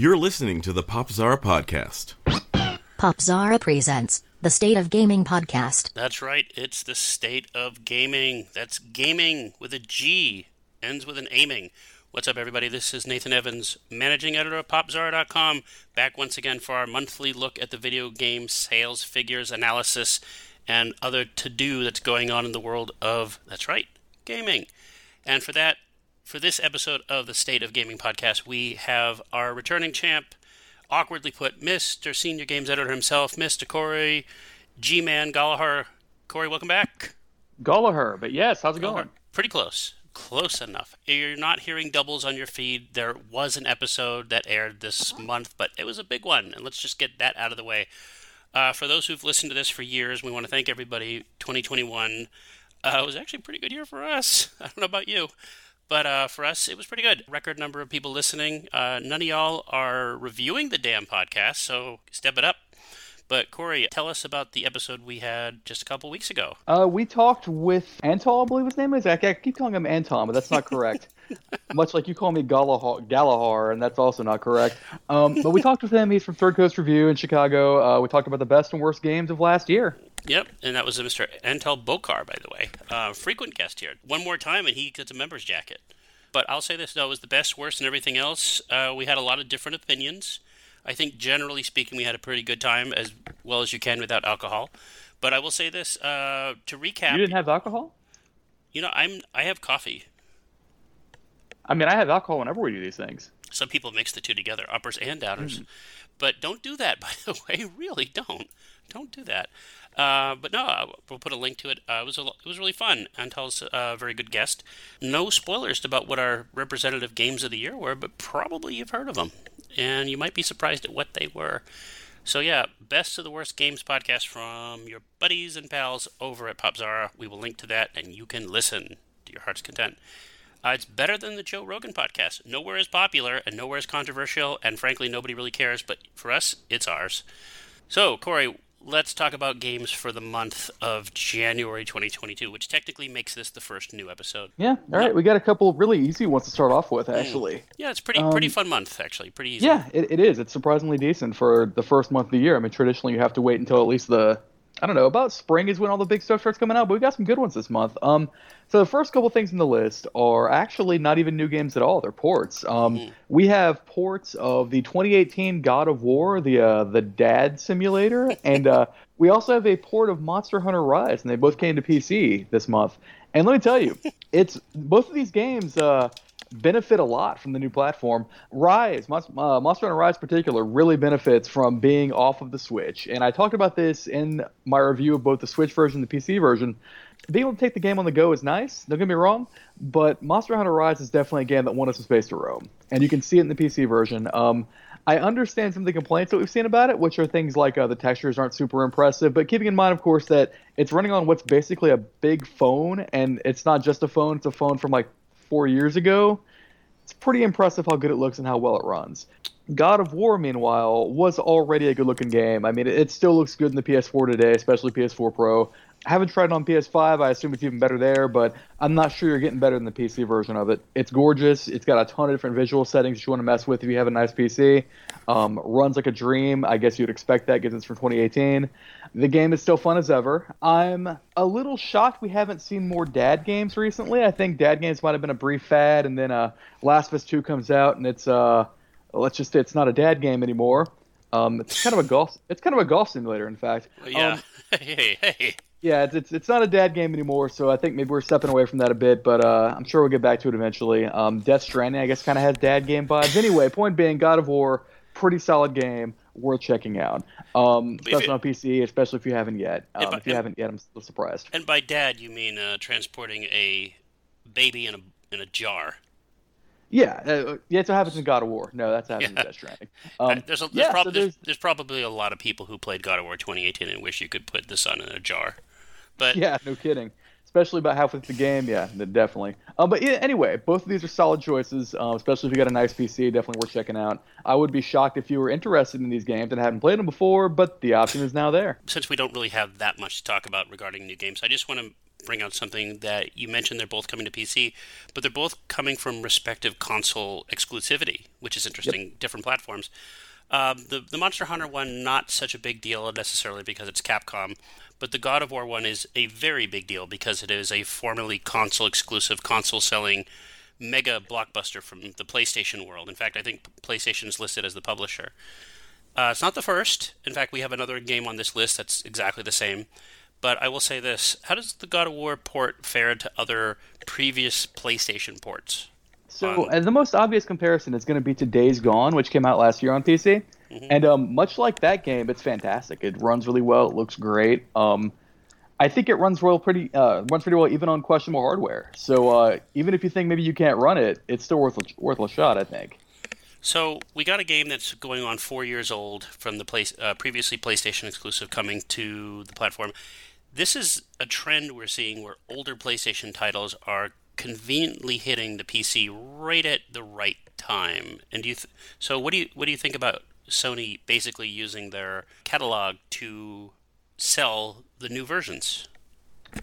You're listening to the PopZara podcast. PopZara presents the State of Gaming podcast. That's right. It's the State of Gaming. That's gaming with a G. Ends with an aiming. What's up, everybody? This is Nathan Evans, managing editor of PopZara.com, back once again for our monthly look at the video game sales figures, analysis, and other to-do that's going on in the world of, that's right, gaming. And for that, for this episode of the State of Gaming podcast, we have our returning champ, awkwardly put, Mr. Senior Games Editor himself, Mr. Corey G-Man Gallaher. Corey, welcome back. Gallaher, but yes, how's it going? Pretty close. Close enough. You're not hearing doubles on your feed. There was an episode that aired this month, but it was a big one, and let's just get that out of the way. For those who've listened to this for years, we want to thank everybody. 2021 was actually a pretty good year for us. I don't know about you. But for us, it was pretty good. Record number of people listening. None of y'all are reviewing the damn podcast, so step it up. But Corey, tell us about the episode we had just a couple weeks ago. We talked with Antal, I believe his name is. I keep calling him Anton, but that's not correct. Much like you call me Gallaher, and that's also not correct. But we talked with him. He's from Third Coast Review in Chicago. We talked about the best and worst games of last year. Yep, and that was Mr. Antal Bokor, by the way. Frequent guest here. One more time, and he gets a member's jacket. But I'll say this, though, it was the best, worst, and everything else. We had a lot of different opinions. I think, generally speaking, we had a pretty good time, as well as you can without alcohol. But I will say this, to recap... You didn't have alcohol? You know, I have coffee. I mean, I have alcohol whenever we do these things. Some people mix the two together, uppers and downers. But don't do that, by the way. Really don't. Don't do that. But no, we'll put a link to it. It was really fun. Antal's a very good guest. No spoilers about what our representative games of the year were, but probably you've heard of them. And you might be surprised at what they were. So yeah, Best of the Worst Games podcast from your buddies and pals over at PopZara. We will link to that, and you can listen to your heart's content. It's better than the Joe Rogan podcast. Nowhere is popular, and nowhere is controversial, and frankly, nobody really cares. But for us, it's ours. So, Corey, let's talk about games for the month of January 2022, which technically makes this the first new episode. Yeah, all right. We got a couple of really easy ones to start off with, actually. Yeah, it's pretty fun month, actually. Pretty easy. Yeah, it is. It's surprisingly decent for the first month of the year. I mean, traditionally, you have to wait until at least about spring is when all the big stuff starts coming out, but we got some good ones this month. So the first couple things in the list are actually not even new games at all. They're ports. We have ports of the 2018 God of War, the Dad Simulator, and we also have a port of Monster Hunter Rise, and they both came to PC this month. And let me tell you, it's both of these games benefit a lot from the new platform. Monster Hunter Rise in particular really benefits from being off of the Switch, and I talked about this in my review of both the Switch version and the PC version. Being able to take the game on the go is nice, don't get me wrong, but Monster Hunter Rise is definitely a game that wants some space to roam, and you can see it in the PC version. I understand some of the complaints that we've seen about it, which are things like the textures aren't super impressive, but keeping in mind, of course, that it's running on what's basically a big phone, and it's not just a phone, it's a phone from like 4 years ago. It's pretty impressive how good it looks and how well it runs. God of War, meanwhile, was already a good-looking game. I mean, it still looks good in the PS4 today, especially PS4 Pro. I haven't tried it on PS5. I assume it's even better there, but I'm not sure you're getting better than the PC version of it. It's gorgeous. It's got a ton of different visual settings that you want to mess with if you have a nice PC. Runs like a dream. I guess you'd expect that, given it's from 2018. The game is still fun as ever. I'm a little shocked we haven't seen more dad games recently. I think dad games might have been a brief fad, and then Last of Us 2 comes out, and it's let's just say it's not a dad game anymore. It's kind of a golf. It's kind of a golf simulator, in fact. Yeah. Hey. Yeah, it's not a dad game anymore, so I think maybe we're stepping away from that a bit, but I'm sure we'll get back to it eventually. Death Stranding, I guess, kind of has dad game vibes. Anyway, point being, God of War, pretty solid game, worth checking out. Especially on PC, especially if you haven't yet. If you haven't yet, I'm still surprised. And by dad, you mean transporting a baby in a jar. Yeah, it's what happens in God of War. No, that's what happens in Death Stranding. There's probably a lot of people who played God of War 2018 and wish you could put the sun in a jar. But yeah, no kidding. Especially about halfway through the game, yeah, definitely. But yeah, anyway, both of these are solid choices, especially if you got a nice PC, definitely worth checking out. I would be shocked if you were interested in these games and hadn't played them before, but the option is now there. Since we don't really have that much to talk about regarding new games, I just want to bring out something that you mentioned. They're both coming to PC, but they're both coming from respective console exclusivity, which is interesting, different platforms. The Monster Hunter one, not such a big deal necessarily because it's Capcom, but the God of War one is a very big deal because it is a formerly console-exclusive, console-selling mega blockbuster from the PlayStation world. In fact, I think PlayStation is listed as the publisher. It's not the first. In fact, we have another game on this list that's exactly the same. But I will say this. How does the God of War port fare to other previous PlayStation ports? So the most obvious comparison is going to be to Days Gone, which came out last year on PC. Mm-hmm. And much like that game, it's fantastic. It runs really well. It looks great. I think it runs pretty well even on questionable hardware. So even if you think maybe you can't run it, it's still worth a shot, I think. So we got a game that's going on 4 years old from the previously PlayStation exclusive coming to the platform. This is a trend we're seeing where older PlayStation titles are conveniently hitting the PC right at the right time. And so what do you think about Sony basically using their catalog to sell the new versions?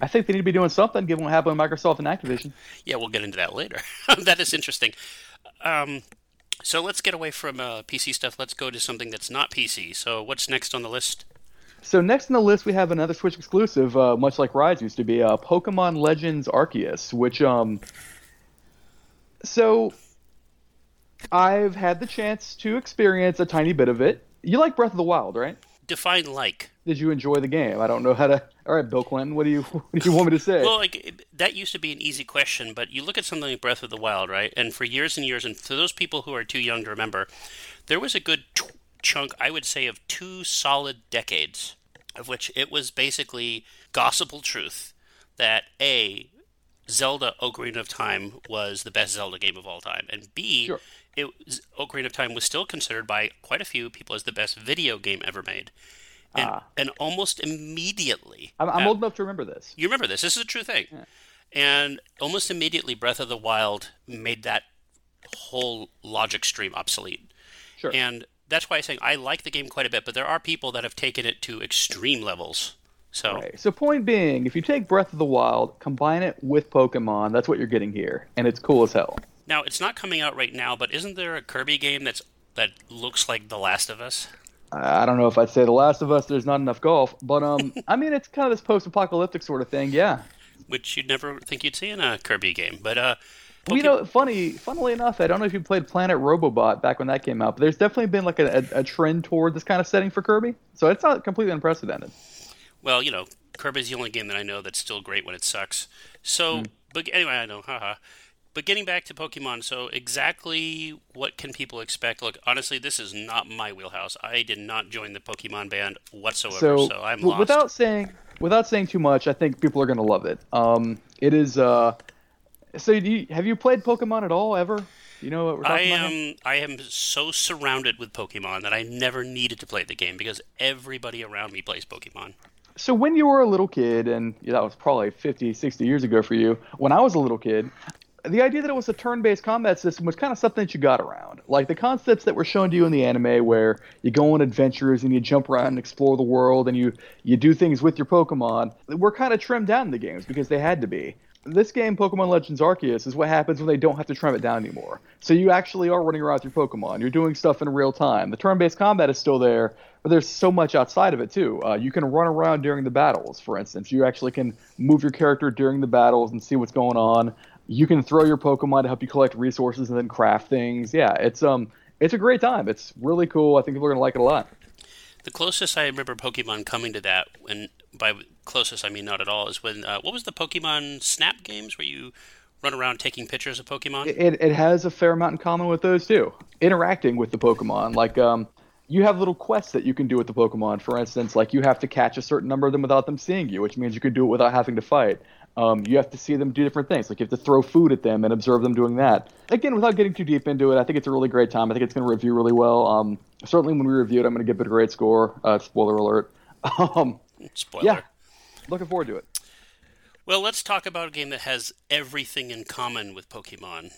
I think they need to be doing something given what happened with Microsoft and Activision. Yeah, we'll get into that later. That is interesting. So let's get away from PC stuff. Let's go to something that's not PC. So what's next on the list? So next on the list, we have another Switch exclusive, much like Rise used to be, Pokemon Legends Arceus, which, so I've had the chance to experience a tiny bit of it. You like Breath of the Wild, right? Define like. Did you enjoy the game? I don't know how to... All right, Bill Clinton, what do you want me to say? Well, like, that used to be an easy question, but you look at something like Breath of the Wild, right? And for years and years, and for those people who are too young to remember, there was a good chunk, I would say, of two solid decades, of which it was basically gospel truth that A, Zelda Ocarina of Time was the best Zelda game of all time, and B, sure. Ocarina of Time was still considered by quite a few people as the best video game ever made. And almost immediately... I'm old enough to remember this. You remember this. This is a true thing. Yeah. And almost immediately, Breath of the Wild made that whole logic stream obsolete. Sure. And that's why I'm saying I like the game quite a bit, but there are people that have taken it to extreme levels. So, right. So point being, if you take Breath of the Wild, combine it with Pokemon, that's what you're getting here. And it's cool as hell. Now, it's not coming out right now, but isn't there a Kirby game that looks like The Last of Us? I don't know if I'd say The Last of Us, there's not enough golf, but I mean, it's kind of this post-apocalyptic sort of thing, yeah. Which you'd never think you'd see in a Kirby game, but... Well, funnily enough, I don't know if you played Planet Robobot back when that came out, but there's definitely been like a trend toward this kind of setting for Kirby, so it's not completely unprecedented. Well, Kirby's the only game that I know that's still great when it sucks. So, But anyway, I know, haha. But getting back to Pokemon, so exactly what can people expect? Look, honestly, this is not my wheelhouse. I did not join the Pokemon band whatsoever, so I'm lost. Without saying too much, I think people are going to love it. It is. So, have you played Pokemon at all ever? You know what we're talking about? I am so surrounded with Pokemon that I never needed to play the game because everybody around me plays Pokemon. So when you were a little kid, and that was probably 50, 60 years ago for you, when I was a little kid. The idea that it was a turn-based combat system was kind of something that you got around. Like the concepts that were shown to you in the anime where you go on adventures and you jump around and explore the world and you do things with your Pokemon were kind of trimmed down in the games because they had to be. This game, Pokemon Legends Arceus, is what happens when they don't have to trim it down anymore. So you actually are running around with your Pokemon. You're doing stuff in real time. The turn-based combat is still there, but there's so much outside of it, too. You can run around during the battles, for instance. You actually can move your character during the battles and see what's going on. You can throw your Pokemon to help you collect resources and then craft things. Yeah, it's a great time. It's really cool. I think people are going to like it a lot. The closest I remember Pokemon coming to that, and by closest I mean not at all, is when, what was the Pokemon Snap games where you run around taking pictures of Pokemon? It has a fair amount in common with those, too. Interacting with the Pokemon. Like, you have little quests that you can do with the Pokemon. For instance, like you have to catch a certain number of them without them seeing you, which means you could do it without having to fight. You have to see them do different things. Like you have to throw food at them and observe them doing that. Again, without getting too deep into it, I think it's a really great time. I think it's going to review really well. Certainly when we review it, I'm going to give it a great score. Spoiler alert. Spoiler. Yeah, looking forward to it. Well, let's talk about a game that has everything in common with Pokemon.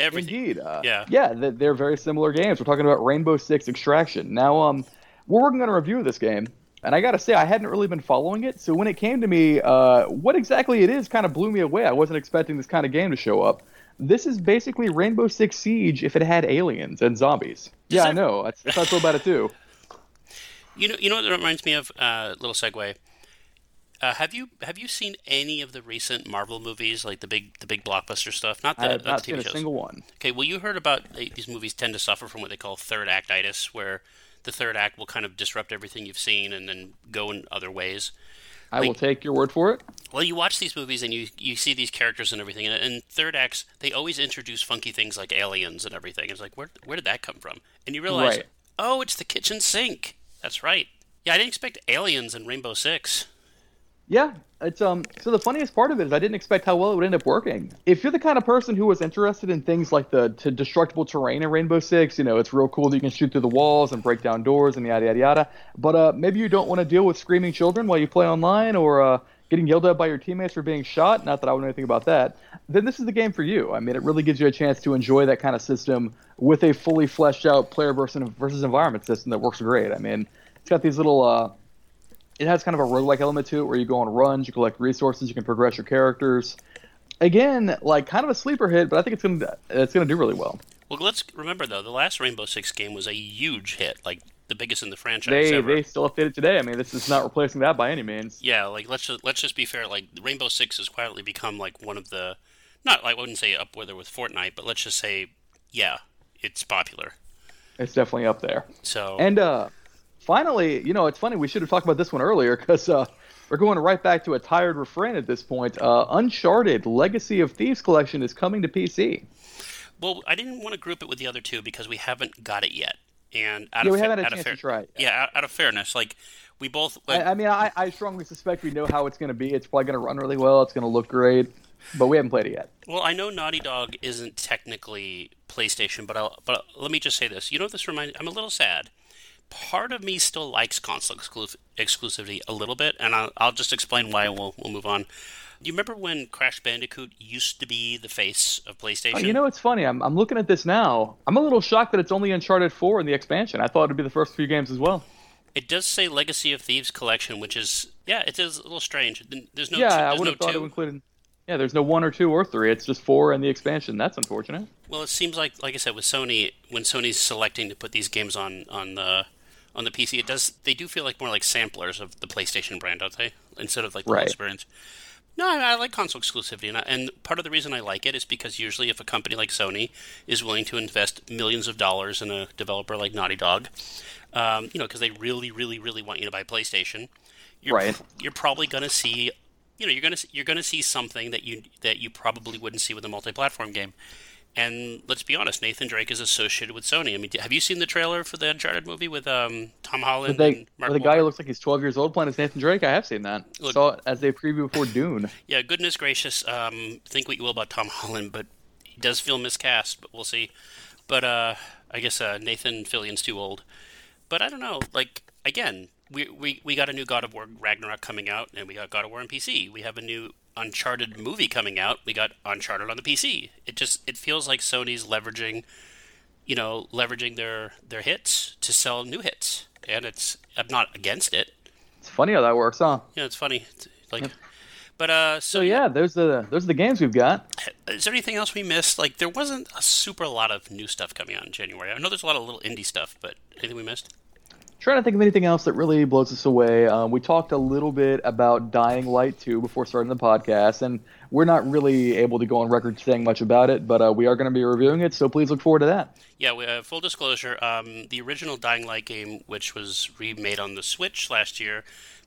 Everything. Indeed. Yeah, they're very similar games. We're talking about Rainbow Six Extraction. Now, we're working on a review of this game. And I got to say, I hadn't really been following it. So when it came to me, what exactly it is kind of blew me away. I wasn't expecting this kind of game to show up. This is basically Rainbow Six Siege if it had aliens and zombies. Does I know. That's how I feel about it, too. You know what that reminds me of? Little segue. Have you seen any of the recent Marvel movies, like the big blockbuster stuff? Not the TV shows. A single one. Okay, well, you heard about these movies tend to suffer from what they call third actitis, where the third act will kind of disrupt everything you've seen and then go in other ways. I will take your word for it. Well, you watch these movies and you see these characters and everything, and third acts, they always introduce funky things like aliens and everything. It's like, where did that come from? And you realize, Oh, it's the kitchen sink. That's right. Yeah, I didn't expect aliens in Rainbow Six. Yeah, it's so the funniest part of it is I didn't expect how well it would end up working. If you're the kind of person who was interested in things like the destructible terrain in Rainbow Six, it's real cool that you can shoot through the walls and break down doors and yada, yada, yada. But maybe you don't want to deal with screaming children while you play online or getting yelled at by your teammates for being shot. Not that I would know anything about that. Then this is the game for you. I mean, it really gives you a chance to enjoy that kind of system with a fully fleshed out player versus environment system that works great. I mean, it's got these little... It has kind of a roguelike element to it where you go on runs, you collect resources, you can progress your characters. Again, like kind of a sleeper hit, but I think it's gonna do really well. Well, let's remember, though, the last Rainbow Six game was a huge hit, like the biggest in the franchise ever. They still update it today. I mean, this is not replacing that by any means. Yeah, like let's just be fair. Like Rainbow Six has quietly become like one of the, not like I wouldn't say up there with Fortnite, but let's just say, yeah, it's popular. It's definitely up there. So and finally, it's funny, we should have talked about this one earlier because we're going right back to a tired refrain at this point. Uncharted Legacy of Thieves Collection is coming to PC. Well, I didn't want to group it with the other two because we haven't got it yet. And we haven't had a chance to try it. Yeah, out of fairness. Like, we both... Like, I strongly suspect we know how it's going to be. It's probably going to run really well. It's going to look great. But we haven't played it yet. Well, I know Naughty Dog isn't technically PlayStation, but let me just say this. You know what this reminds... I'm a little sad. Part of me still likes console exclusivity a little bit, and I'll just explain why, and we'll move on. You remember when Crash Bandicoot used to be the face of PlayStation? Oh, it's funny. I'm looking at this now. I'm a little shocked that it's only Uncharted 4 in the expansion. I thought it would be the first few games as well. It does say Legacy of Thieves Collection, which is, yeah, it is a little strange. There's no I would have thought it included... Yeah, there's no 1 or 2 or 3. It's just 4 and the expansion. That's unfortunate. Well, it seems like I said, with Sony, when Sony's selecting to put these games on the PC, they do feel like more like samplers of the PlayStation brand, don't they? Instead of like the experience. No, I like console exclusivity, and part of the reason I like it is because usually if a company like Sony is willing to invest millions of dollars in a developer like Naughty Dog, because they really, really, really want you to buy PlayStation, you're probably going to see, you're going to see something that you probably wouldn't see with a multi-platform game. And let's be honest, Nathan Drake is associated with Sony. I mean, have you seen the trailer for the Uncharted movie with Tom Holland and Mark Wahlberg? The guy who looks like he's 12 years old playing as Nathan Drake? I have seen that. Look, saw it as a preview before Dune. Yeah, goodness gracious. Think what you will about Tom Holland, but he does feel miscast, but we'll see. But I guess Nathan Fillion's too old. But I don't know. Like, again, we got a new God of War Ragnarok coming out, and we got God of War on PC. We have a new Uncharted movie coming out. We got Uncharted on the PC. It feels like Sony's leveraging their hits to sell new hits, and I'm not against it. It's funny how that works, huh? Yeah, it's funny. It's like, but those are the games we've got. Is there anything else we missed? Like, there wasn't a super lot of new stuff coming out in January. I know there's a lot of little indie stuff, but anything we missed? Trying to think of anything else that really blows us away. We talked a little bit about Dying Light 2 before starting the podcast, and we're not really able to go on record saying much about it, but we are going to be reviewing it, so please look forward to that. Yeah, full disclosure, the original Dying Light game, which was remade on the Switch last year,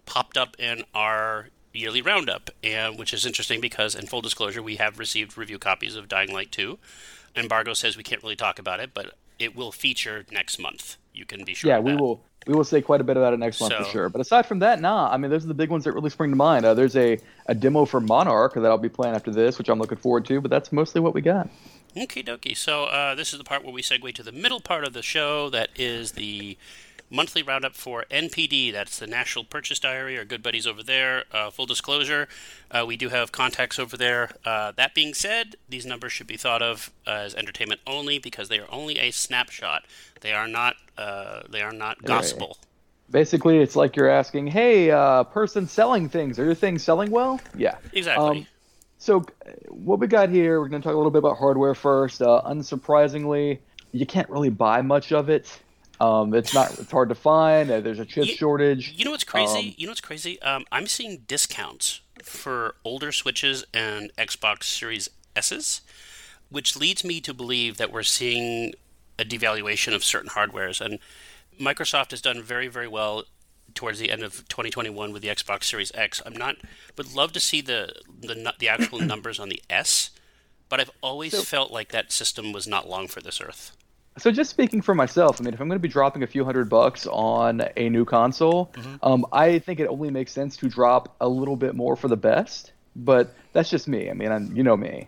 popped up in our yearly roundup, and which is interesting because, in full disclosure, we have received review copies of Dying Light 2. Embargo says we can't really talk about it, but it will feature next month. You can be sure. Yeah, we will. We will say quite a bit about it next month for sure. But aside from that, those are the big ones that really spring to mind. There's a demo for Monarch that I'll be playing after this, which I'm looking forward to, but that's mostly what we got. Okie dokie. So this is the part where we segue to the middle part of the show. That is the monthly roundup for NPD. That's the National Purchase Diary, our good buddies over there. Full disclosure, we do have contacts over there. That being said, these numbers should be thought of as entertainment only because they are only a snapshot. They are not gospel. Basically, it's like you're asking, hey, person selling things, are your things selling well? Yeah. Exactly. So what we got here, we're going to talk a little bit about hardware first. Unsurprisingly, you can't really buy much of it. It's hard to find. There's a chip shortage. You know what's crazy? I'm seeing discounts for older Switches and Xbox Series S's, which leads me to believe that we're seeing a devaluation of certain hardwares. And Microsoft has done very, very well towards the end of 2021 with the Xbox Series X. Would love to see the actual numbers on the S, but I've always felt like that system was not long for this earth. So just speaking for myself, I mean, if I'm going to be dropping a few $100s on a new console, I think it only makes sense to drop a little bit more for the best. But that's just me. I mean, you know me.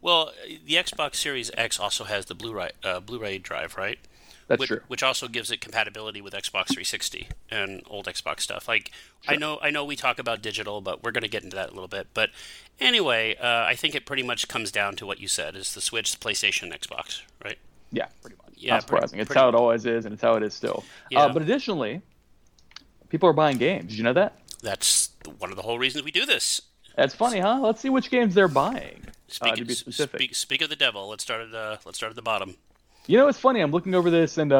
Well, the Xbox Series X also has the Blu-ray drive, right? That's true. Which also gives it compatibility with Xbox 360 and old Xbox stuff. Like, sure. I know we talk about digital, but we're going to get into that a little bit. But anyway, I think it pretty much comes down to what you said: is the Switch, PlayStation, Xbox, right? Yeah, pretty much. Yeah, not surprising. It's how it always is, and it's how it is still. Yeah. But additionally, people are buying games. Did you know that? That's one of the whole reasons we do this. That's funny, huh? Let's see which games they're buying. To be specific. Speak of the devil. Let's start at the bottom. You know, it's funny. I'm looking over this, and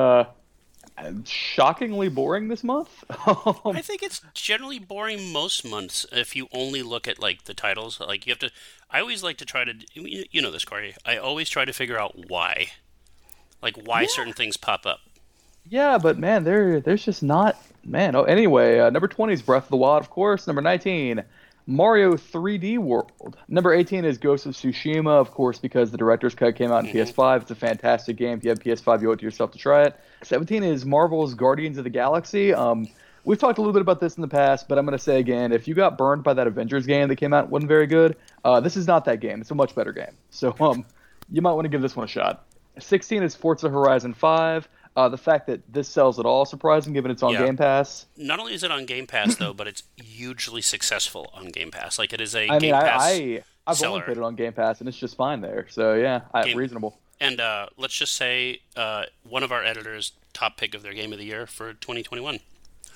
shockingly boring this month. I think it's generally boring most months if you only look at like the titles. Like you have to. I always like to try to. You know this, Corey. I always try to figure out why. Like why certain things pop up. Yeah, but man, there's just not man. Oh, anyway, number 20 is Breath of the Wild, of course. Number 19, Mario 3D World. Number 18 is Ghost of Tsushima, of course, because the director's cut came out on PS5. It's a fantastic game. If you have PS5, you owe it to yourself to try it. 17 is Marvel's Guardians of the Galaxy. We've talked a little bit about this in the past, but I'm going to say again, if you got burned by that Avengers game that came out, wasn't very good. This is not that game. It's a much better game. So you might want to give this one a shot. 16 is Forza Horizon 5. The fact that this sells at all surprising, given it's on Game Pass. Not only is it on Game Pass, though, but it's hugely successful on Game Pass. Like, it is a Game Pass I've seller. Only played it on Game Pass, and it's just fine there. So, yeah, reasonable. And let's just say one of our editors' top pick of their game of the year for 2021.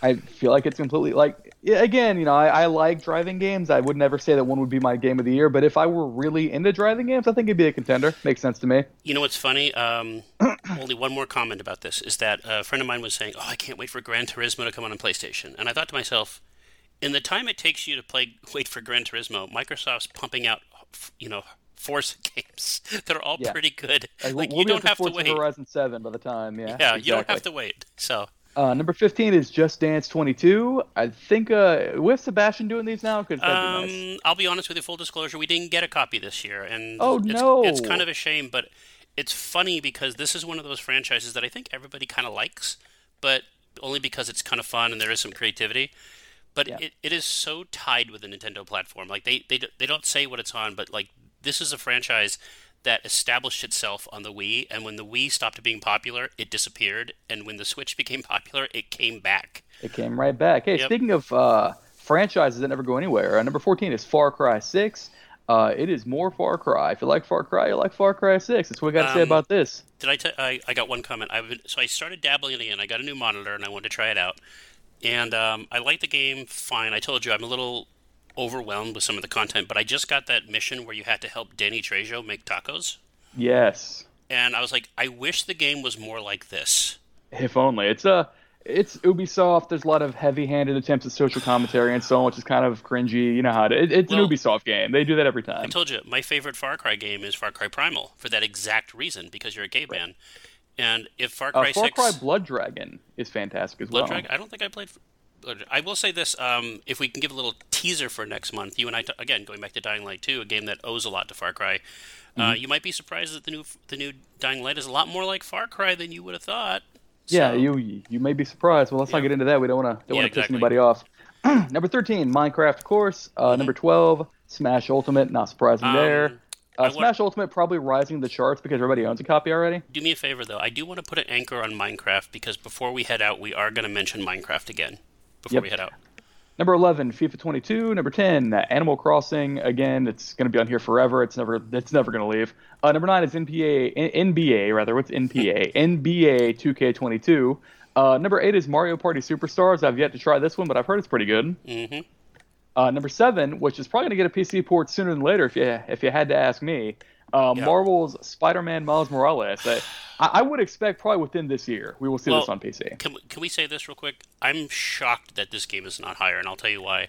I feel like it's completely, like, again, you know, I like driving games. I would never say that one would be my game of the year, but if I were really into driving games, I think it'd be a contender. Makes sense to me. You know what's funny? Only one more comment about this is that a friend of mine was saying, I can't wait for Gran Turismo to come on PlayStation. And I thought to myself, in the time it takes you to wait for Gran Turismo, Microsoft's pumping out, Forza games that are all pretty good. Like, we'll you don't have to wait. Horizon 7 by the time, exactly. You don't have to wait, so... number 15 is Just Dance 22. I think we have Sebastian doing these now. Cause that'd be nice. I'll be honest with you, full disclosure, we didn't get a copy this year, and it's kind of a shame. But it's funny because this is one of those franchises that I think everybody kind of likes, but only because it's kind of fun and there is some creativity. But it is so tied with the Nintendo platform. Like they don't say what it's on, but like this is a franchise that established itself on the Wii, and when the Wii stopped being popular, it disappeared, and when the Switch became popular, it came back. It came right back. Hey, speaking of franchises that never go anywhere, number 14 is Far Cry 6. It is more Far Cry. If you like Far Cry, you like Far Cry 6. That's what we got to say about this. Did I tell you? I got one comment. So I started dabbling again. I got a new monitor, and I wanted to try it out. And I like the game fine. I told you, I'm a little overwhelmed with some of the content, but I just got that mission where you had to help Danny Trejo make tacos. Yes. And I was like, I wish the game was more like this. If only. It's Ubisoft. There's a lot of heavy-handed attempts at social commentary and so on, which is kind of cringy. You know how it's an Ubisoft game. They do that every time. I told you, my favorite Far Cry game is Far Cry Primal for that exact reason, because you're a gay man. And if Far Cry Blood Dragon is fantastic as well. Blood Dragon? I don't think I played... I will say this, if we can give a little teaser for next month, you and I, again, going back to Dying Light 2, a game that owes a lot to Far Cry, you might be surprised that the new Dying Light is a lot more like Far Cry than you would have thought. So. Yeah, you may be surprised. Well, let's not get into that. We don't want to piss anybody off. Number 13, Minecraft, of course. Number 12, Smash Ultimate. Not surprising there. Smash Ultimate probably rising the charts because everybody owns a copy already. Do me a favor, though. I do want to put an anchor on Minecraft because before we head out, we are going to mention Minecraft again. Before we head out. Number 11, FIFA 22. Number 10, Animal Crossing. Again, it's going to be on here forever. It's never going to leave. Number 9 is NBA. What's NBA? NBA 2K22. Number 8 is Mario Party Superstars. I've yet to try this one, but I've heard it's pretty good. Mm-hmm. Number 7, which is probably going to get a PC port sooner than later, if you had to ask me, Marvel's Spider-Man Miles Morales. I would expect probably within this year we will see this on PC. Can we say this real quick? I'm shocked that this game is not higher, and I'll tell you why.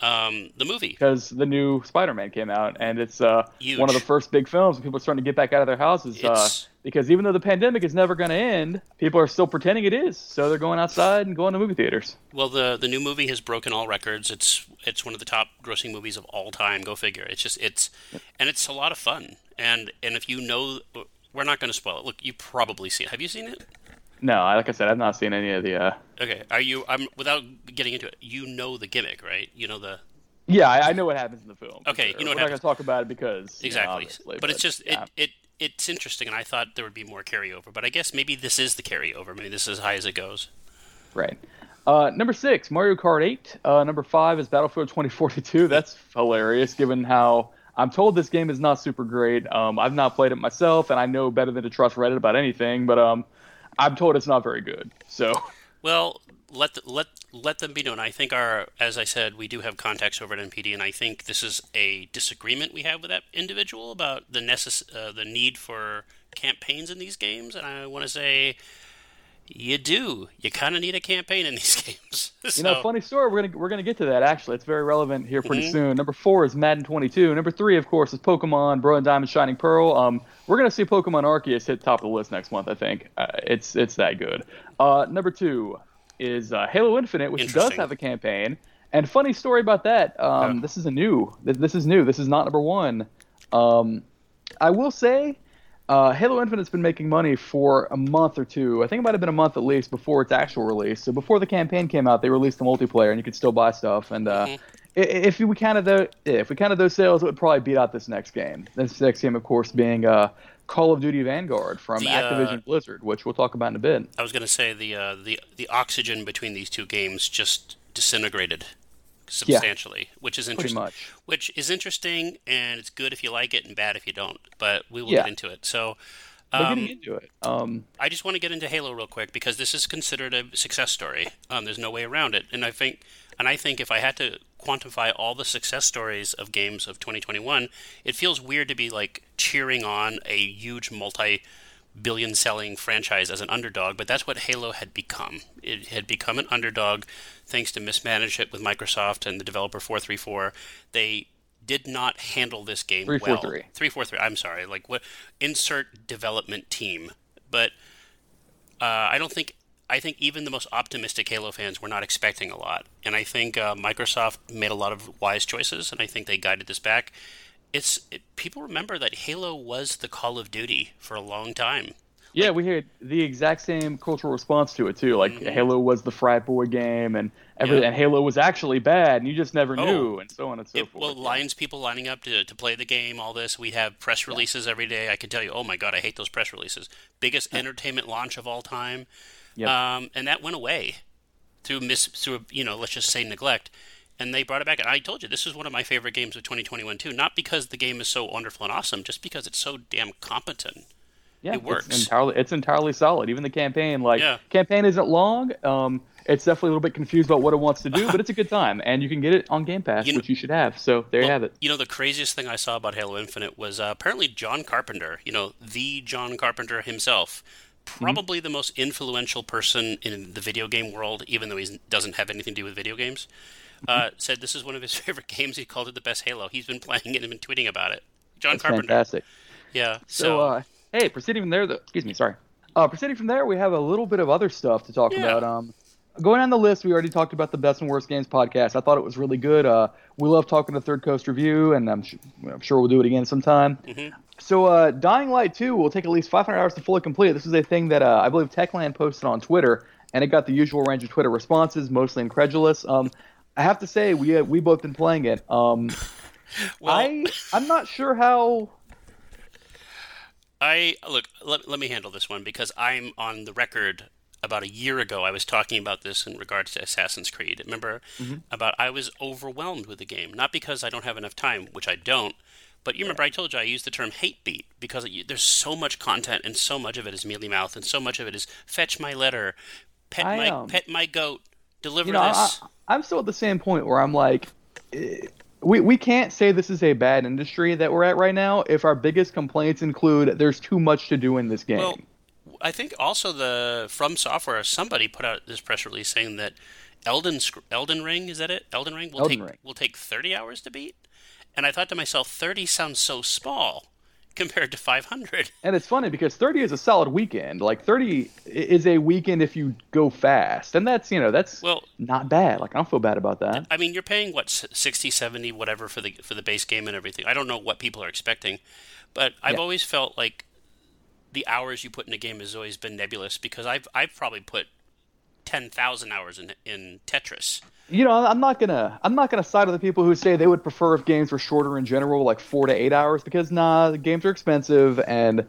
The movie. Because the new Spider-Man came out, and it's one of the first big films when people are starting to get back out of their houses. Because even though the pandemic is never going to end, people are still pretending it is. So they're going outside and going to movie theaters. Well, the new movie has broken all records. It's one of the top grossing movies of all time. Go figure. And it's a lot of fun. And if you know, we're not going to spoil it. Look, you probably see it. Have you seen it? No, like I said, I've not seen any of the... Okay, without getting into it, you know the gimmick, right? You know the... Yeah, I know what happens in the film. Okay, sure. You know what happens. We're not going to talk about it because... Exactly. You know, but it's just, yeah. It's interesting, and I thought there would be more carryover, but I guess maybe this is the carryover. Maybe this is as high as it goes. Right. Number 6, Mario Kart 8. Number 5 is Battlefield 2042. That's hilarious, given how... I'm told this game is not super great. I've not played it myself, and I know better than to trust Reddit about anything, but... I'm told it's not very good. So, well, let them be known. I think as I said, we do have contacts over at NPD, and I think this is a disagreement we have with that individual about the need for campaigns in these games. And I want to say, you do. You kind of need a campaign in these games. So. You know, funny story. We're gonna get to that. Actually, it's very relevant here pretty soon. Number 4 is Madden 22. Number 3, of course, is Pokemon Brilliant Diamond Shining Pearl. We're going to see Pokemon Arceus hit top of the list next month, I think. It's that good. Number 2 is Halo Infinite, which does have a campaign. And funny story about that, This is new. This is not number 1. I will say Halo Infinite's been making money for a month or two. I think it might have been a month at least before its actual release. So before the campaign came out, they released the multiplayer, and you could still buy stuff. And If we counted those sales, it would probably beat out this next game. This next game, of course, being Call of Duty Vanguard from Activision Blizzard, which we'll talk about in a bit. I was going to say the oxygen between these two games just disintegrated substantially, which is interesting. Pretty much. Which is interesting, and it's good if you like it and bad if you don't. But we will get into it. So we're getting into it. I just want to get into Halo real quick because this is considered a success story. There's no way around it, and I think if I had to quantify all the success stories of games of 2021, it feels weird to be like cheering on a huge multi-billion selling franchise as an underdog, but that's what Halo had become. It had become an underdog thanks to mismanagement with Microsoft and the developer 434. They did not handle this game well. 343. I'm sorry. Like what? Insert development team. But I think even the most optimistic Halo fans were not expecting a lot. And I think Microsoft made a lot of wise choices, and I think they guided this back. People remember that Halo was the Call of Duty for a long time. Yeah, we hear the exact same cultural response to it, too. Like, Halo was the frat boy game, and everything. And Halo was actually bad, and you just never knew, and so on and so forth. Well, people lining up to play the game, all this. We have press releases every day. I can tell you, oh, my God, I hate those press releases. Biggest entertainment launch of all time. Yep. And that went away through let's just say neglect, and they brought it back. And I told you this is one of my favorite games of 2021 too. Not because the game is so wonderful and awesome, just because it's so damn competent. Yeah, it works. It's entirely solid. Even the campaign, campaign isn't long. It's definitely a little bit confused about what it wants to do, but it's a good time, and you can get it on Game Pass, which you should have. So there you have it. You know, the craziest thing I saw about Halo Infinite was apparently John Carpenter. You know, the John Carpenter himself. Probably the most influential person in the video game world, even though he doesn't have anything to do with video games, said this is one of his favorite games. He called it the best Halo. He's been playing it and been tweeting about it. That's Carpenter. Fantastic. Yeah. So, proceeding from there, we have a little bit of other stuff to talk about. Going down the list, we already talked about the Best and Worst Games podcast. I thought it was really good. We love talking to Third Coast Review, and I'm sure we'll do it again sometime. Mm-hmm. So Dying Light 2 will take at least 500 hours to fully complete. This is a thing that I believe Techland posted on Twitter, and it got the usual range of Twitter responses, mostly incredulous. I have to say, we both been playing it. Well, I'm not sure how... Let me handle this one, because I'm on the record... About a year ago, I was talking about this in regards to Assassin's Creed. Remember, I was overwhelmed with the game, not because I don't have enough time, which I don't, but you remember I told you I used the term hate beat because there's so much content and so much of it is mealy mouth and so much of it is fetch my letter, Pet my goat. Deliver this. I'm still at the same point where I'm like, we can't say this is a bad industry that we're at right now if our biggest complaints include there's too much to do in this game. Well, I think also the From Software, somebody put out this press release saying that Elden Ring, is that it? Elden Ring will take 30 hours to beat. And I thought to myself, 30 sounds so small compared to 500. And it's funny because 30 is a solid weekend. Like 30 is a weekend if you go fast. And that's, that's not bad. Like I don't feel bad about that. I mean, you're paying what, 60, 70, whatever for the base game and everything. I don't know what people are expecting, but I've always felt like the hours you put in a game has always been nebulous because I've probably put 10,000 hours in Tetris. I'm not gonna side with the people who say they would prefer if games were shorter in general, like 4 to 8 hours, because the games are expensive and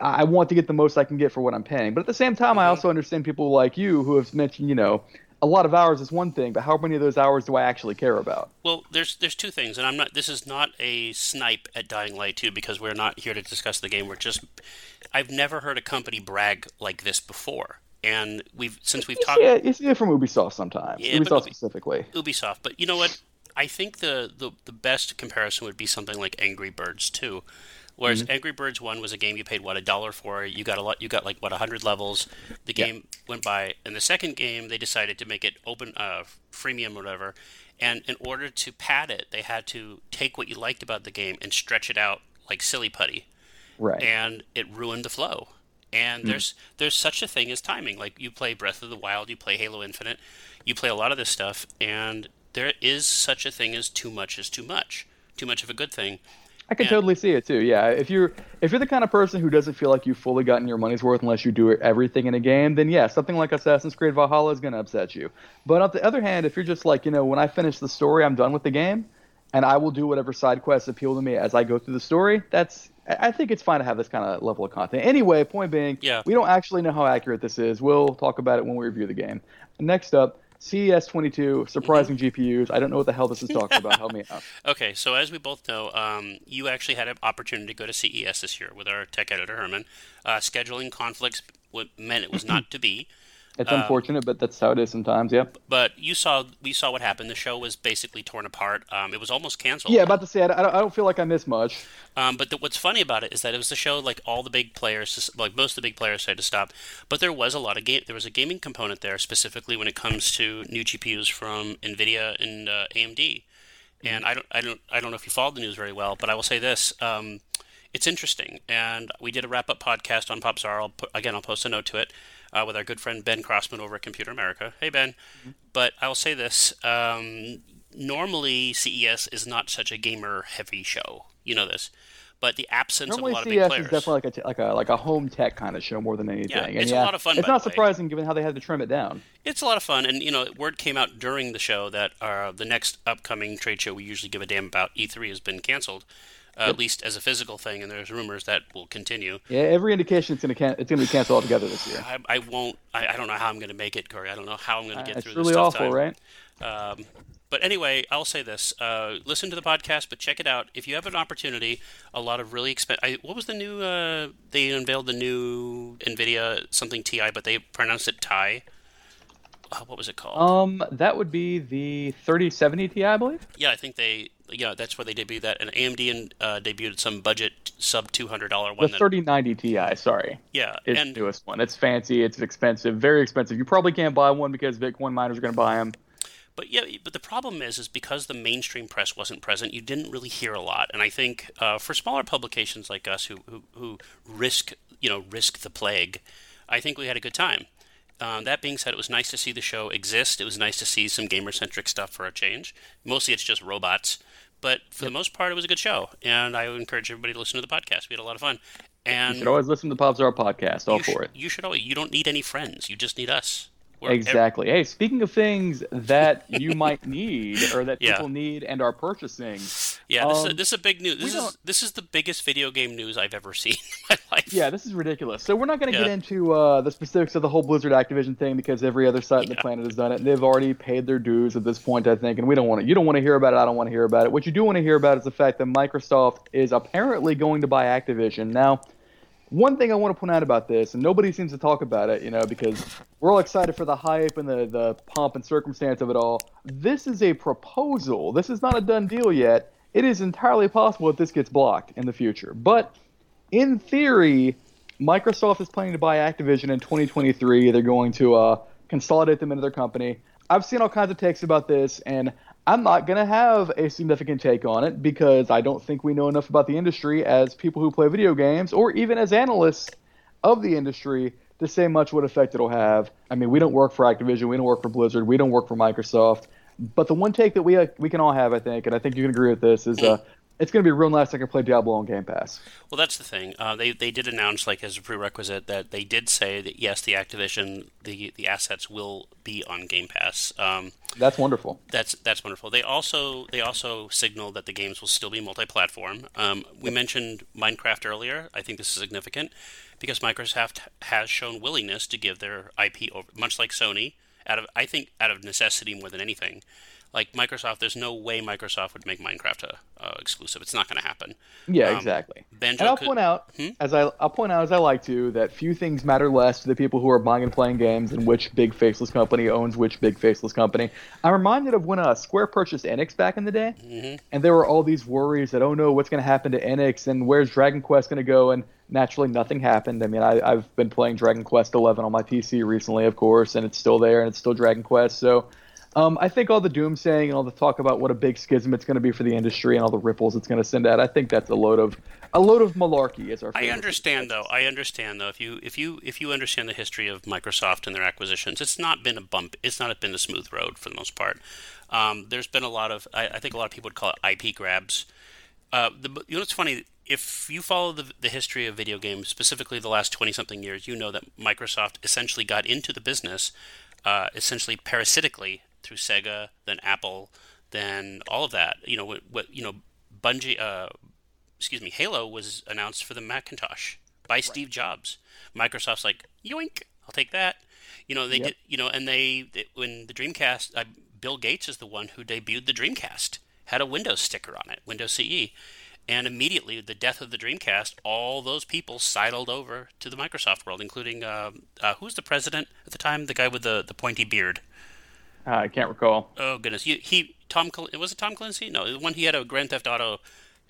I want to get the most I can get for what I'm paying. But at the same time, I also understand people like you who have mentioned, a lot of hours is one thing, but how many of those hours do I actually care about? Well, there's two things, and this is not a snipe at Dying Light 2 because we're not here to discuss the game. I've never heard a company brag like this before. And since we've talked... Yeah, you see it from Ubisoft sometimes. Yeah, Ubisoft specifically. Ubisoft. But you know what? I think the best comparison would be something like Angry Birds 2. Whereas Angry Birds 1 was a game you paid, what, $1 for? You got 100 levels. The game went by. And the second game, they decided to make it open, freemium or whatever. And in order to pad it, they had to take what you liked about the game and stretch it out like silly putty. Right. And it ruined the flow. And there's such a thing as timing. Like you play Breath of the Wild, you play Halo Infinite, you play a lot of this stuff, and there is such a thing as too much is too much. Too much of a good thing. I can totally see it too, yeah. If you're the kind of person who doesn't feel like you've fully gotten your money's worth unless you do everything in a game, then yeah, something like Assassin's Creed Valhalla is going to upset you. But on the other hand, if you're just like, when I finish the story, I'm done with the game, and I will do whatever side quests appeal to me as I go through the story, I think it's fine to have this kind of level of content. Anyway, point being, we don't actually know how accurate this is. We'll talk about it when we review the game. Next up, CES 22, surprising GPUs. I don't know what the hell this is talking about. Help me out. Okay, so as we both know, you actually had an opportunity to go to CES this year with our tech editor, Herman. Scheduling conflicts meant it was not to be. It's unfortunate, but that's how it is sometimes, yeah. But we saw what happened. The show was basically torn apart. It was almost canceled. Yeah, about to say, I don't feel like I missed much. But what's funny about it is that it was the show, like all the big players, like most of the big players had to stop. But there was there was a gaming component there, specifically when it comes to new GPUs from NVIDIA and AMD. And I don't know if you followed the news very well, but I will say this. It's interesting, and we did a wrap-up podcast on PopZara. I'll post a note to it with our good friend Ben Crossman over at Computer America. Hey, Ben. Mm-hmm. But I will say this. Normally, CES is not such a gamer-heavy show. You know this. But the absence of a lot of big players. Normally, CES is definitely like a home tech kind of show more than anything. Yeah, it's a lot of fun, it's not surprising given how they had to trim it down. It's a lot of fun, and word came out during the show that the next upcoming trade show we usually give a damn about, E3, has been canceled. At least as a physical thing, and there's rumors that will continue. Yeah, every indication it's going to be canceled altogether this year. I don't know how I'm going to make it, Corey. I don't know how I'm going to get through this tough time. It's really awful, right? But anyway, I'll say this. Listen to the podcast, but check it out. If you have an opportunity, a lot of really expensive... What was the new... they unveiled the new NVIDIA something TI, but they pronounced it TIE. What was it called? That would be the 3070 Ti, I believe. Yeah, I think they... Yeah, that's where they debuted that. And AMD debuted some budget sub-$200 one. The 3090 Ti, sorry. Yeah. It's the newest one. It's fancy. It's expensive. Very expensive. You probably can't buy one because Bitcoin miners are going to buy them. But yeah, the problem is because the mainstream press wasn't present, you didn't really hear a lot. And I think for smaller publications like us who risk the plague, I think we had a good time. That being said, it was nice to see the show exist. It was nice to see some gamer-centric stuff for a change. Mostly it's just robots. But for the most part, it was a good show. And I would encourage everybody to listen to the podcast. We had a lot of fun. And you should always listen to the PopZara podcast. You should always. You don't need any friends. You just need us. We're exactly. Hey, speaking of things that you might need or that people need and are purchasing. Yeah, this is big news. This is the biggest video game news I've ever seen in my life. Yeah, this is ridiculous. So we're not going to get into the specifics of the whole Blizzard Activision thing because every other site on the planet has done it. And they've already paid their dues at this point, I think, and we don't want to. You don't want to hear about it. I don't want to hear about it. What you do want to hear about is the fact that Microsoft is apparently going to buy Activision. Now, One thing I want to point out about this, and nobody seems to talk about it, you know, because we're all excited for the hype and the pomp and circumstance of it all. This is a proposal. This is not a done deal yet. It is entirely possible that this gets blocked in the future. But in theory, Microsoft is planning to buy Activision in 2023. They're going to consolidate them into their company. I've seen all kinds of takes about this, and I'm not going to have a significant take on it because I don't think we know enough about the industry as people who play video games or even as analysts of the industry to say much what effect it'll have. I mean, we don't work for Activision. We don't work for Blizzard. We don't work for Microsoft. But the one take that we can all have, I think, and I think you can agree with this, is it's going to be real nice I can play Diablo on Game Pass. Well, that's the thing. They did announce, like, as a prerequisite that they did say that, yes, the Activision, the assets will be on Game Pass. That's wonderful. That's wonderful. They also signaled that the games will still be multi-platform. We mentioned Minecraft earlier. I think this is significant because Microsoft has shown willingness to give their IP over, much like Sony, out of necessity more than anything. Like Microsoft, there's no way Microsoft would make Minecraft exclusive. It's not going to happen. Yeah, exactly. Banjo and I'll point out as I like to that few things matter less to the people who are buying and playing games and which big faceless company owns which big faceless company. I'm reminded of when Square purchased Enix back in the day, and there were all these worries that oh no, what's going to happen to Enix and where's Dragon Quest going to go? And naturally, nothing happened. I mean, I've been playing Dragon Quest 11 on my PC recently, of course, and it's still there and it's still Dragon Quest. So. I think all the doomsaying and all the talk about what a big schism it's going to be for the industry and all the ripples it's going to send out, I think that's a load of malarkey. Is our favorite. I understand though. If you understand the history of Microsoft and their acquisitions, it's not been a bump. It's not been a smooth road for the most part. There's been a lot of I think a lot of people would call it IP grabs. You know what's funny? If you follow the history of video games, specifically the last 20-something years, you know that Microsoft essentially got into the business essentially parasitically. Through Sega, then Apple, then all of that. You know what? You know, Bungie. Halo was announced for the Macintosh by Steve Jobs. Microsoft's like, yoink, I'll take that. You know, they did. You know, and they when the Dreamcast, Bill Gates is the one who debuted the Dreamcast. Had a Windows sticker on it, Windows CE, and immediately the death of the Dreamcast, all those people sidled over to the Microsoft world, including who was the president at the time? The guy with the pointy beard. I can't recall. Oh goodness, was it Tom Clancy? No, the one he had a Grand Theft Auto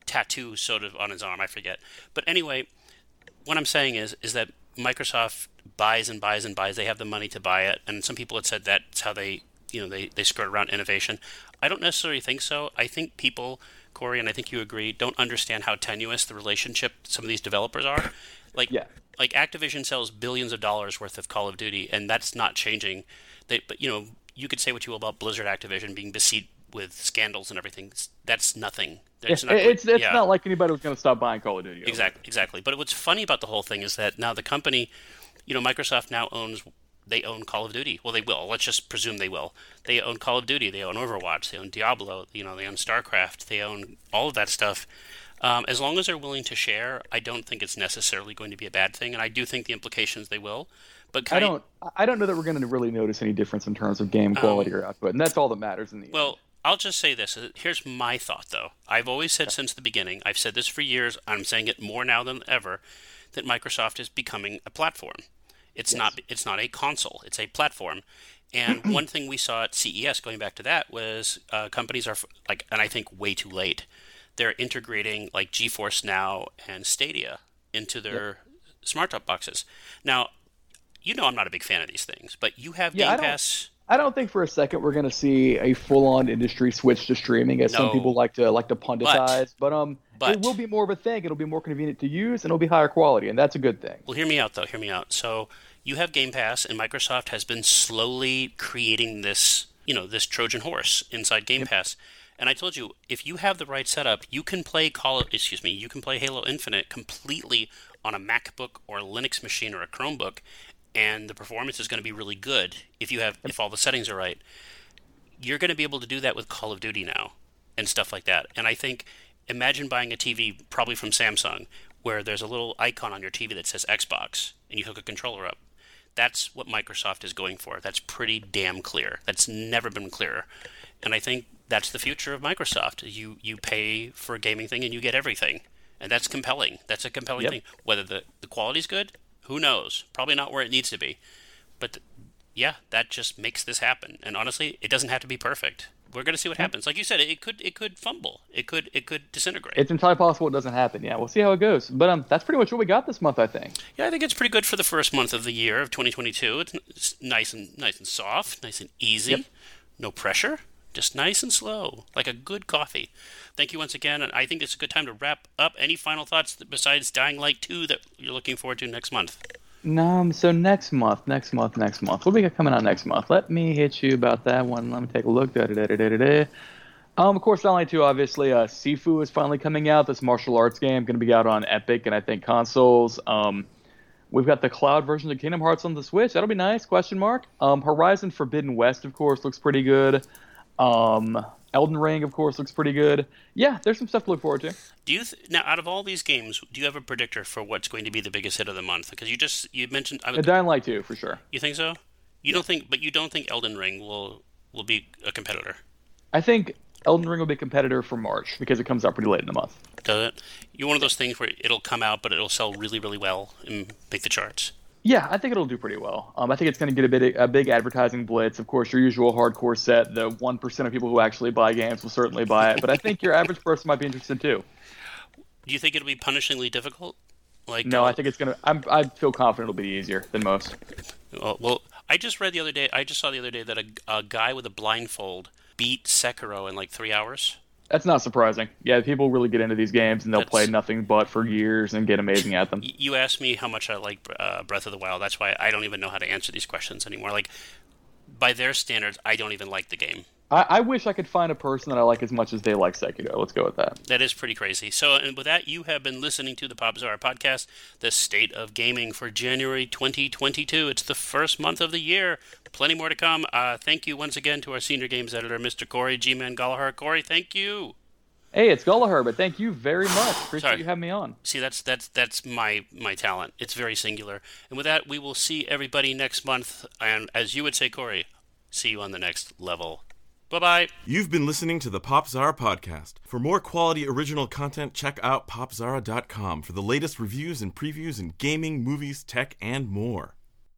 tattoo sort of on his arm. I forget. But anyway, what I'm saying is that Microsoft buys and buys and buys. They have the money to buy it, and some people had said that's how they skirt around innovation. I don't necessarily think so. I think people, Corey, and I think you agree, don't understand how tenuous the relationship some of these developers are. Like Activision sells billions of dollars worth of Call of Duty, and that's not changing. You could say what you will about Blizzard Activision being besieged with scandals and everything. That's nothing. It's not like anybody was going to stop buying Call of Duty. Exactly. But what's funny about the whole thing is that now the company, Microsoft now they own Call of Duty. Well, they will. Let's just presume they will. They own Call of Duty. They own Overwatch. They own Diablo. They own StarCraft. They own all of that stuff. As long as they're willing to share, I don't think it's necessarily going to be a bad thing. And I do think the implications they will. But I don't know that we're going to really notice any difference in terms of game quality or output, and that's all that matters in the end. Well, I'll just say this. Here's my thought, though. I've always said since the beginning, I've said this for years, I'm saying it more now than ever, that Microsoft is becoming a platform. It's not a console. It's a platform. And one thing we saw at CES, going back to that, was companies are, like, and I think way too late, they're integrating like GeForce Now and Stadia into their smart-top boxes. Now, I'm not a big fan of these things, but you have Game Pass. I don't think for a second we're going to see a full-on industry switch to streaming, as some people like to punditize. But it will be more of a thing. It'll be more convenient to use, and it'll be higher quality, and that's a good thing. Well, hear me out, though. So you have Game Pass, and Microsoft has been slowly creating this, this Trojan horse inside Game Pass. And I told you, if you have the right setup, you can play you can play Halo Infinite completely on a MacBook or a Linux machine or a Chromebook. And the performance is going to be really good if all the settings are right. You're going to be able to do that with Call of Duty now and stuff like that. And I think, imagine buying a TV probably from Samsung where there's a little icon on your TV that says Xbox and you hook a controller up. That's what Microsoft is going for. That's pretty damn clear. That's never been clearer. And I think that's the future of Microsoft. You pay for a gaming thing and you get everything. And that's compelling. That's a compelling thing. Whether the quality's good, who knows? Probably not where it needs to be. But yeah, that just makes this happen. And honestly, it doesn't have to be perfect. We're going to see what happens. Like you said, it could fumble. It could disintegrate. It's entirely possible it doesn't happen. Yeah, we'll see how it goes. But that's pretty much what we got this month, I think. Yeah, I think it's pretty good for the first month of the year of 2022. It's nice and soft, nice and easy, no pressure, just nice and slow, like a good coffee. Thank you once again, and I think it's a good time to wrap up. Any final thoughts besides Dying Light 2 that you're looking forward to next month? So next month. What do we got coming out next month? Let me hit you about that one. Let me take a look. Of course, Dying Light 2, obviously. Sifu is finally coming out. This martial arts game going to be out on Epic and I think consoles. We've got the cloud version of Kingdom Hearts on the Switch. That'll be nice, question mark. Horizon Forbidden West, of course, looks pretty good. Elden Ring, of course, looks pretty good. Yeah, there's some stuff to look forward to. Do you now, out of all these games, do you have a predictor for what's going to be the biggest hit of the month? Because you mentioned Dying Light 2 for sure. You think so? You don't think Elden Ring will be a competitor? I think Elden Ring will be a competitor for March because it comes out pretty late in the month. Does it? You're one of those things where it'll come out, but it'll sell really, really well and make the charts. Yeah, I think it'll do pretty well. I think it's going to get a big advertising blitz. Of course, your usual hardcore set, the 1% of people who actually buy games will certainly buy it. But I think your average person might be interested too. Do you think it'll be punishingly difficult? No, I think it's going to. I feel confident it'll be easier than most. Well, I just read the other day. I just saw the other day that a guy with a blindfold beat Sekiro in 3 hours. That's not surprising. Yeah, people really get into these games, and they'll play nothing but for years and get amazing at them. You asked me how much I like Breath of the Wild. That's why I don't even know how to answer these questions anymore. By their standards, I don't even like the game. I wish I could find a person that I like as much as they like Sekiro. Let's go with that. That is pretty crazy. So, and with that, you have been listening to the PopZara podcast, the state of gaming for January 2022. It's the first month of the year. Plenty more to come. Thank you once again to our senior games editor, Mr. Corey G-Man Gallaher. Corey, thank you. Hey, it's Gallaher, but thank you very much. Appreciate you having me on. See, that's my talent. It's very singular. And with that, we will see everybody next month. And as you would say, Corey, see you on the next level. Bye-bye. You've been listening to the PopZara podcast. For more quality original content, check out PopZara.com for the latest reviews and previews in gaming, movies, tech, and more.